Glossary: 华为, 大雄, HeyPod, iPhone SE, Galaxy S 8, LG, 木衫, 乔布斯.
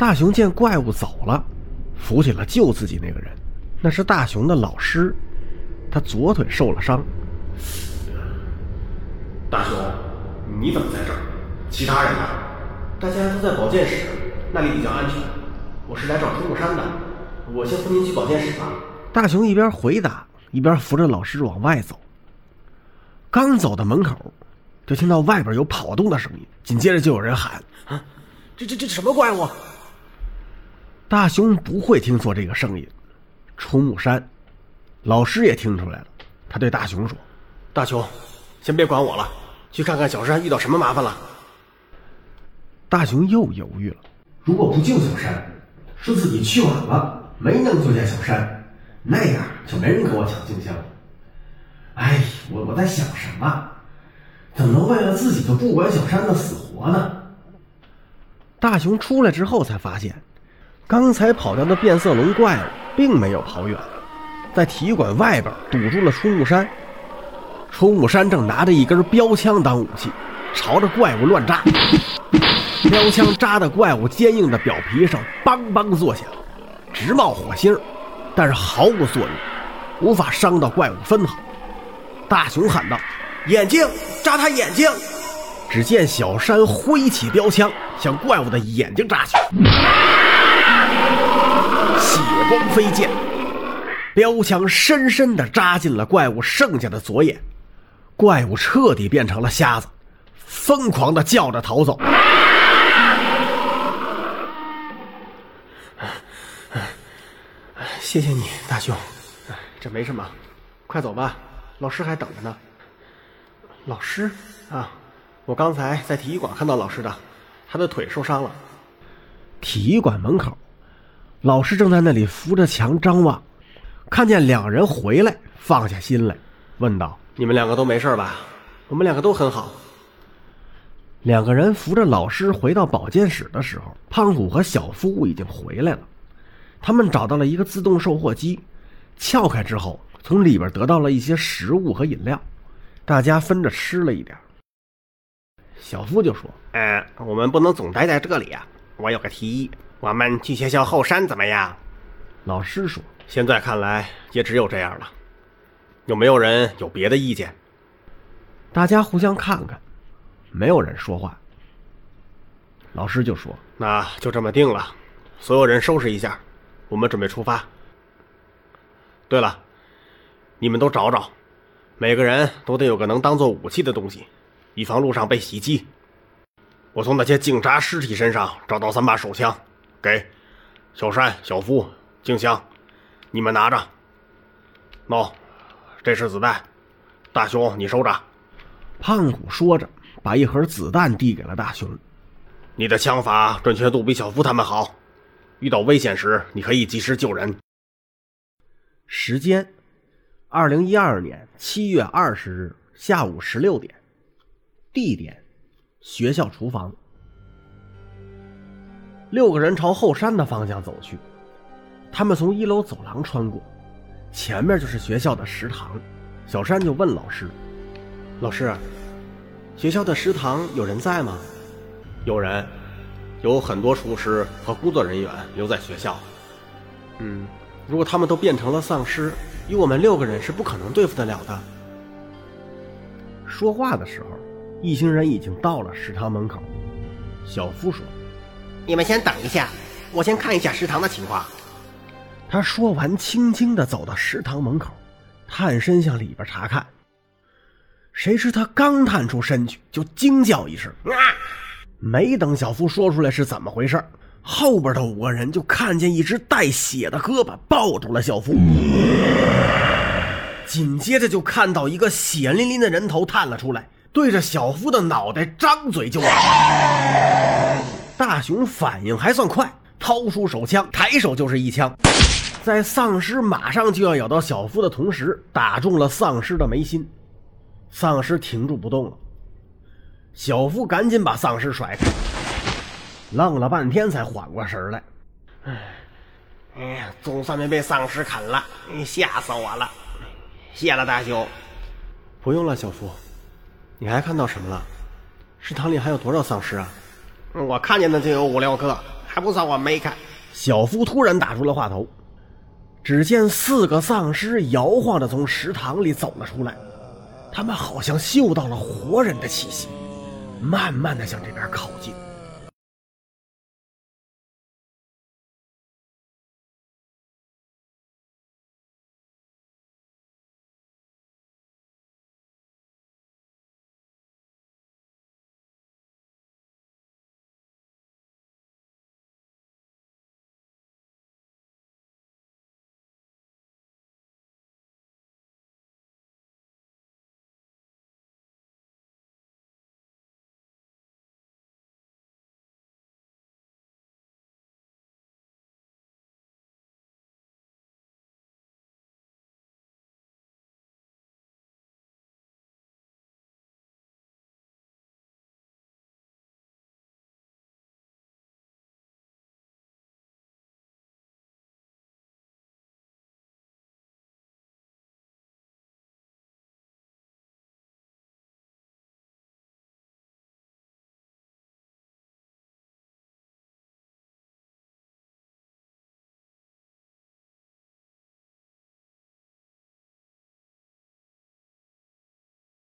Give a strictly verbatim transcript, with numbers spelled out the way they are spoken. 大熊见怪物走了，扶起了救自己那个人，那是大熊的老师，他左腿受了伤。大熊，你怎么在这儿？其他人呢？大家都在保健室，那里比较安全。我是来找钟国山的，我先扶您去保健室吧。大熊一边回答，一边扶着老师往外走。刚走到门口，就听到外边有跑动的声音，紧接着就有人喊：“啊，这这这什么怪物？”大熊不会听错这个声音，冲木山，老师也听出来了。他对大熊说：“大熊，先别管我了，去看看小山遇到什么麻烦了。”大熊又犹豫了，如果不救小山，说自己去晚了，没能救下小山，那样就没人跟我抢静香了。哎，我我在想什么？怎么能为了自己就不管小山的死活呢？大熊出来之后才发现，刚才跑掉的变色龙怪物并没有跑远，在体育馆外边堵住了出木山。出木山正拿着一根标枪当武器，朝着怪物乱扎。标枪扎的怪物坚硬的表皮上梆梆作响，直冒火星，但是毫无作用，无法伤到怪物分毫。大熊喊道：“眼睛，扎他眼睛！”只见小山挥起标枪，向怪物的眼睛扎去，血光飞溅，标枪深深地扎进了怪物剩下的左眼。怪物彻底变成了瞎子，疯狂地叫着逃走。谢谢你，大兄，这没什么，快走吧，老师还等着呢。老师啊，我刚才在体育馆看到老师的，他的腿受伤了。体育馆门口，老师正在那里扶着墙张望，看见两人回来，放下心来，问道：“你们两个都没事吧？”“我们两个都很好。”两个人扶着老师回到保健室的时候，胖虎和小夫已经回来了。他们找到了一个自动售货机，撬开之后，从里边得到了一些食物和饮料，大家分着吃了一点。小夫就说：“呃，我们不能总待在这里啊，我有个提议，我们去学校后山怎么样？”老师说：“现在看来也只有这样了，有没有人有别的意见？”大家互相看看，没有人说话。老师就说：“那就这么定了，所有人收拾一下，我们准备出发。对了，你们都找找，每个人都得有个能当做武器的东西，以防路上被袭击。我从那些警察尸体身上找到三把手枪，给小山、小夫、静香，你们拿着。喏，这是子弹，大熊你收着。”胖虎说着，把一盒子弹递给了大熊：“你的枪法准确度比小夫他们好，遇到危险时你可以及时救人。”时间二零一二年七月二十日下午十六点，地点学校厨房。六个人朝后山的方向走去，他们从一楼走廊穿过，前面就是学校的食堂。小山就问老师：“老师，学校的食堂有人在吗？”“有人，有很多厨师和工作人员留在学校。嗯，如果他们都变成了丧尸，以我们六个人是不可能对付得了的。”说话的时候，一行人已经到了食堂门口。小夫说：“你们先等一下，我先看一下食堂的情况。”他说完，轻轻地走到食堂门口，探身向里边查看。谁知他刚探出身去，就惊叫一声。没等小夫说出来是怎么回事，后边的五个人就看见一只带血的胳膊抱住了小夫，紧接着就看到一个血淋淋的人头探了出来，对着小夫的脑袋张嘴就咬。大熊反应还算快，掏出手枪，抬手就是一枪，在丧尸马上就要咬到小夫的同时，打中了丧尸的眉心。丧尸停住不动了，小夫赶紧把丧尸甩开，愣了半天才缓过神来。“哎呀，总算没被丧尸啃了，吓死我了！谢了，大熊。”“不用了，小夫，你还看到什么了？食堂里还有多少丧尸啊？”“我看见的就有五六个，还不算我没看。小夫突然打出了话头，只见四个丧尸摇晃着从食堂里走了出来，他们好像嗅到了活人的气息，慢慢的向这边靠近。